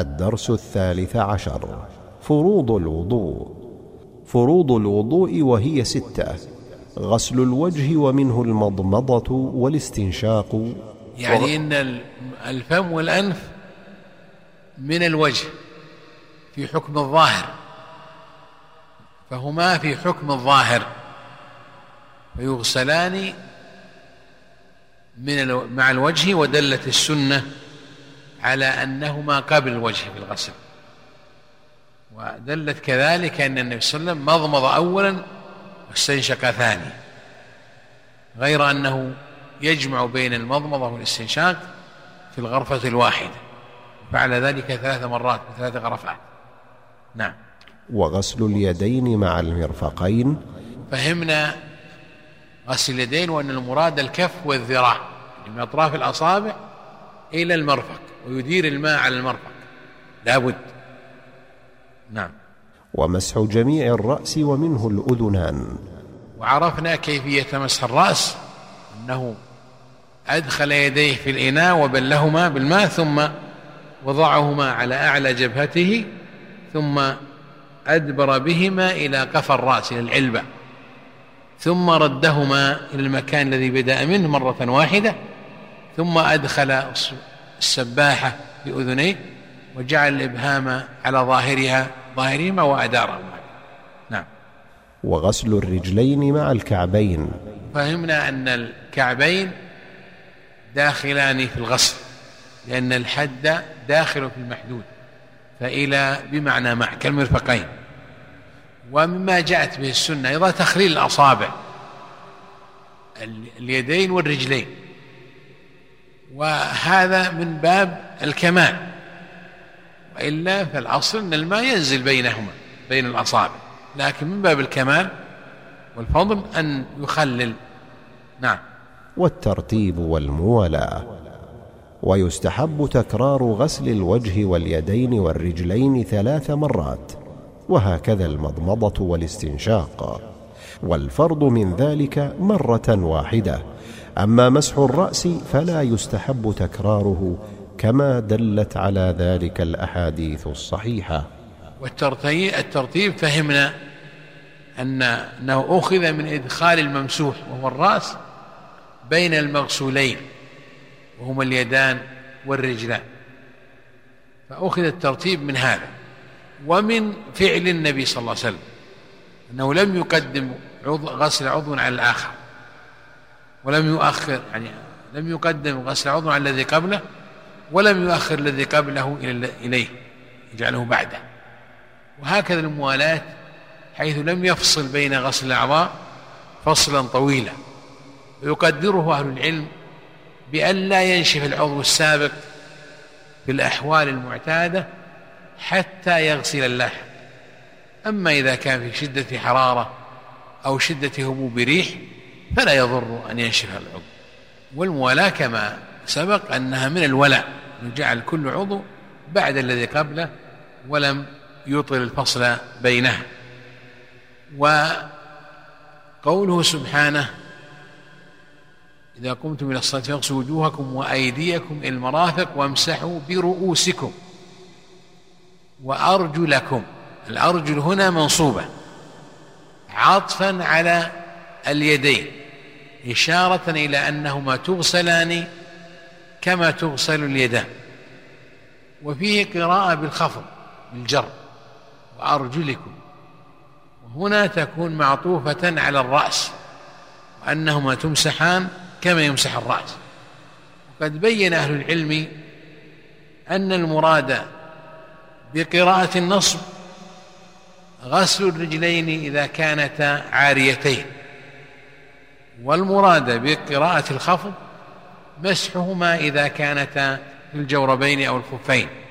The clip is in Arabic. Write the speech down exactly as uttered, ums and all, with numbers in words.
الدرس الثالث عشر فروض الوضوء. فروض الوضوء وهي ستة: غسل الوجه ومنه المضمضة والاستنشاق. يعني و... إن الفم والأنف من الوجه في حكم الظاهر، فهما في حكم الظاهر فيغسلان من الو... مع الوجه، ودلت السنة على أنهما قبل الوجه في الغسل، ودلت كذلك أن النبي صلى الله عليه وسلم مضمض أولا واستنشق ثاني، غير أنه يجمع بين المضمضة والاستنشاق في الغرفة الواحدة، فعل ذلك ثلاث مرات بثلاث غرفات. نعم. وغسل اليدين مع المرفقين. فهمنا غسل اليدين وأن المراد الكف والذراع من أطراف الأصابع إلى المرفق، ويدير الماء على المرفق لابد. نعم. ومسح جميع الرأس ومنه الأذنان. وعرفنا كيفية مسح الرأس، أنه أدخل يديه في الإناء وبلهما بالماء، ثم وضعهما على أعلى جبهته، ثم أدبر بهما إلى قفا الرأس إلى العلبة، ثم ردهما إلى المكان الذي بدأ منه مرة واحدة، ثم أدخل السباحة في أذنيه وجعل الإبهام على ظاهرها ظاهرهما وأدارهما. نعم. وغسل الرجلين مع الكعبين. فهمنا أن الكعبين داخلان في الغسل، لأن الحد داخل في المحدود، فإلى بمعنى مع كالمرفقين. ومما جاءت به السنة أيضا تخليل الأصابع، اليدين والرجلين، وهذا من باب الكمال، وإلا فالأصل أن الماء ينزل بينهما بين الأصابع، لكن من باب الكمال والفضل أن يخلل. نعم. والترتيب والموالاة. ويستحب تكرار غسل الوجه واليدين والرجلين ثلاث مرات، وهكذا المضمضة والاستنشاق، والفرض من ذلك مرة واحدة. أما مسح الرأس فلا يستحب تكراره، كما دلت على ذلك الأحاديث الصحيحة. والترتيب فهمنا أنه أخذ من إدخال الممسوح وهو الرأس بين المغسولين وهما اليدان والرجلان، فأخذ الترتيب من هذا، ومن فعل النبي صلى الله عليه وسلم أنه لم يقدم غسل عضو على الآخر، ولم يؤخر، يعني لم يقدم غسل عضو على الذي قبله، ولم يؤخر الذي قبله إليه يجعله بعده. وهكذا الموالاة، حيث لم يفصل بين غسل الأعضاء فصلا طويلا، يقدره أهل العلم بأن لا ينشف العضو السابق في الأحوال المعتادة حتى يغسل اللحم. أما إذا كان في شدة حرارة أو شدة هبوب ريح فلا يضر أن ينشف العضو. والموالاة كما سبق أنها من الولاء، نجعل كل عضو بعد الذي قبله ولم يطل الفصل بينه. وقوله سبحانه: إذا قمتم إلى الصلاة فاغسلوا وجوهكم وأيديكم إلى المرافق وامسحوا برؤوسكم وأرجلكم. الأرجل هنا منصوبة عطفا على اليدين، إشارة إلى أنهما تغسلان كما تغسل اليدان. وفيه قراءة بالخفض بالجر وأرجلكم، وهنا تكون معطوفة على الرأس، وأنهما تمسحان كما يمسح الرأس. وقد بين أهل العلم أن المراد بقراءة النصب غسل الرجلين إذا كانتا عاريتين، والمراد بقراءة الخفض مسحهما إذا كانتا في الجوربين أو الخفين.